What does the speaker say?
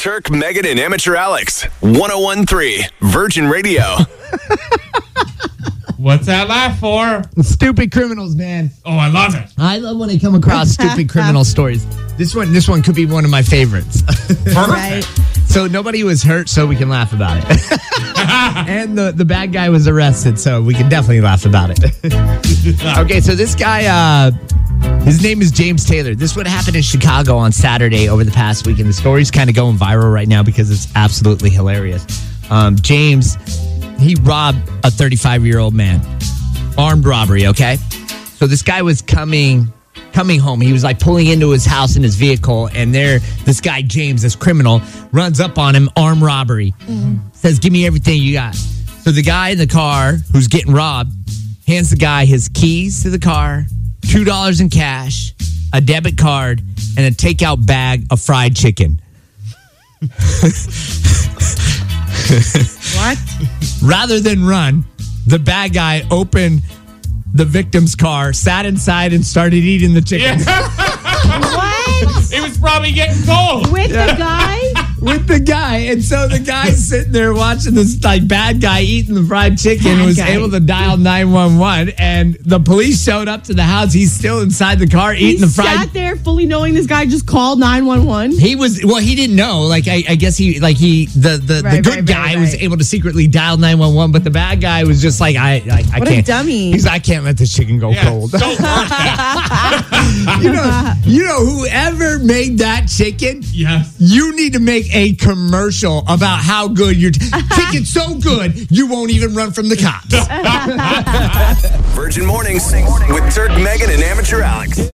Turk, Megan, and Amateur Alex. 101.3 Virgin Radio. What's that laugh for? Stupid criminals, man. Oh, I love it. I love when I come across stupid criminal stories. This one could be one of my favorites. Perfect. Right. So nobody was hurt, so we can laugh about it. And the bad guy was arrested, so we can definitely laugh about it. Okay, so this guy... his name is James Taylor. This would happen in Chicago on Saturday over the past week, and the story's kind of going viral right now because it's absolutely hilarious. James, he robbed a 35-year-old man. Armed robbery, okay? So this guy was coming home. He was like pulling into his house in his vehicle, and there, this guy, James, this criminal, runs up on him, armed robbery. Mm-hmm. Says, give me everything you got. So the guy in the car who's getting robbed hands the guy his keys to the car, $2 in cash, a debit card, and a takeout bag of fried chicken. What? Rather than run, the bad guy opened the victim's car, sat inside, and started eating the chicken. Yeah. What? It was probably getting cold. With the guy? With the guy. And so the guy sitting there watching this like bad guy eating the fried chicken able to dial 911, and the police showed up to the house. He's still inside the car eating the fried chicken. He sat there fully knowing this guy just called 911. He didn't know. Like I guess the good guy was able to secretly dial 911, but the bad guy was just like I can't. A dummy. He's like, I can't let this chicken go cold. Don't work that. you know whoever made that chicken, you need to make a commercial about how good your chicken's so good you won't even run from the cops. Virgin Mornings with Turk, Megan, and Amateur Alex.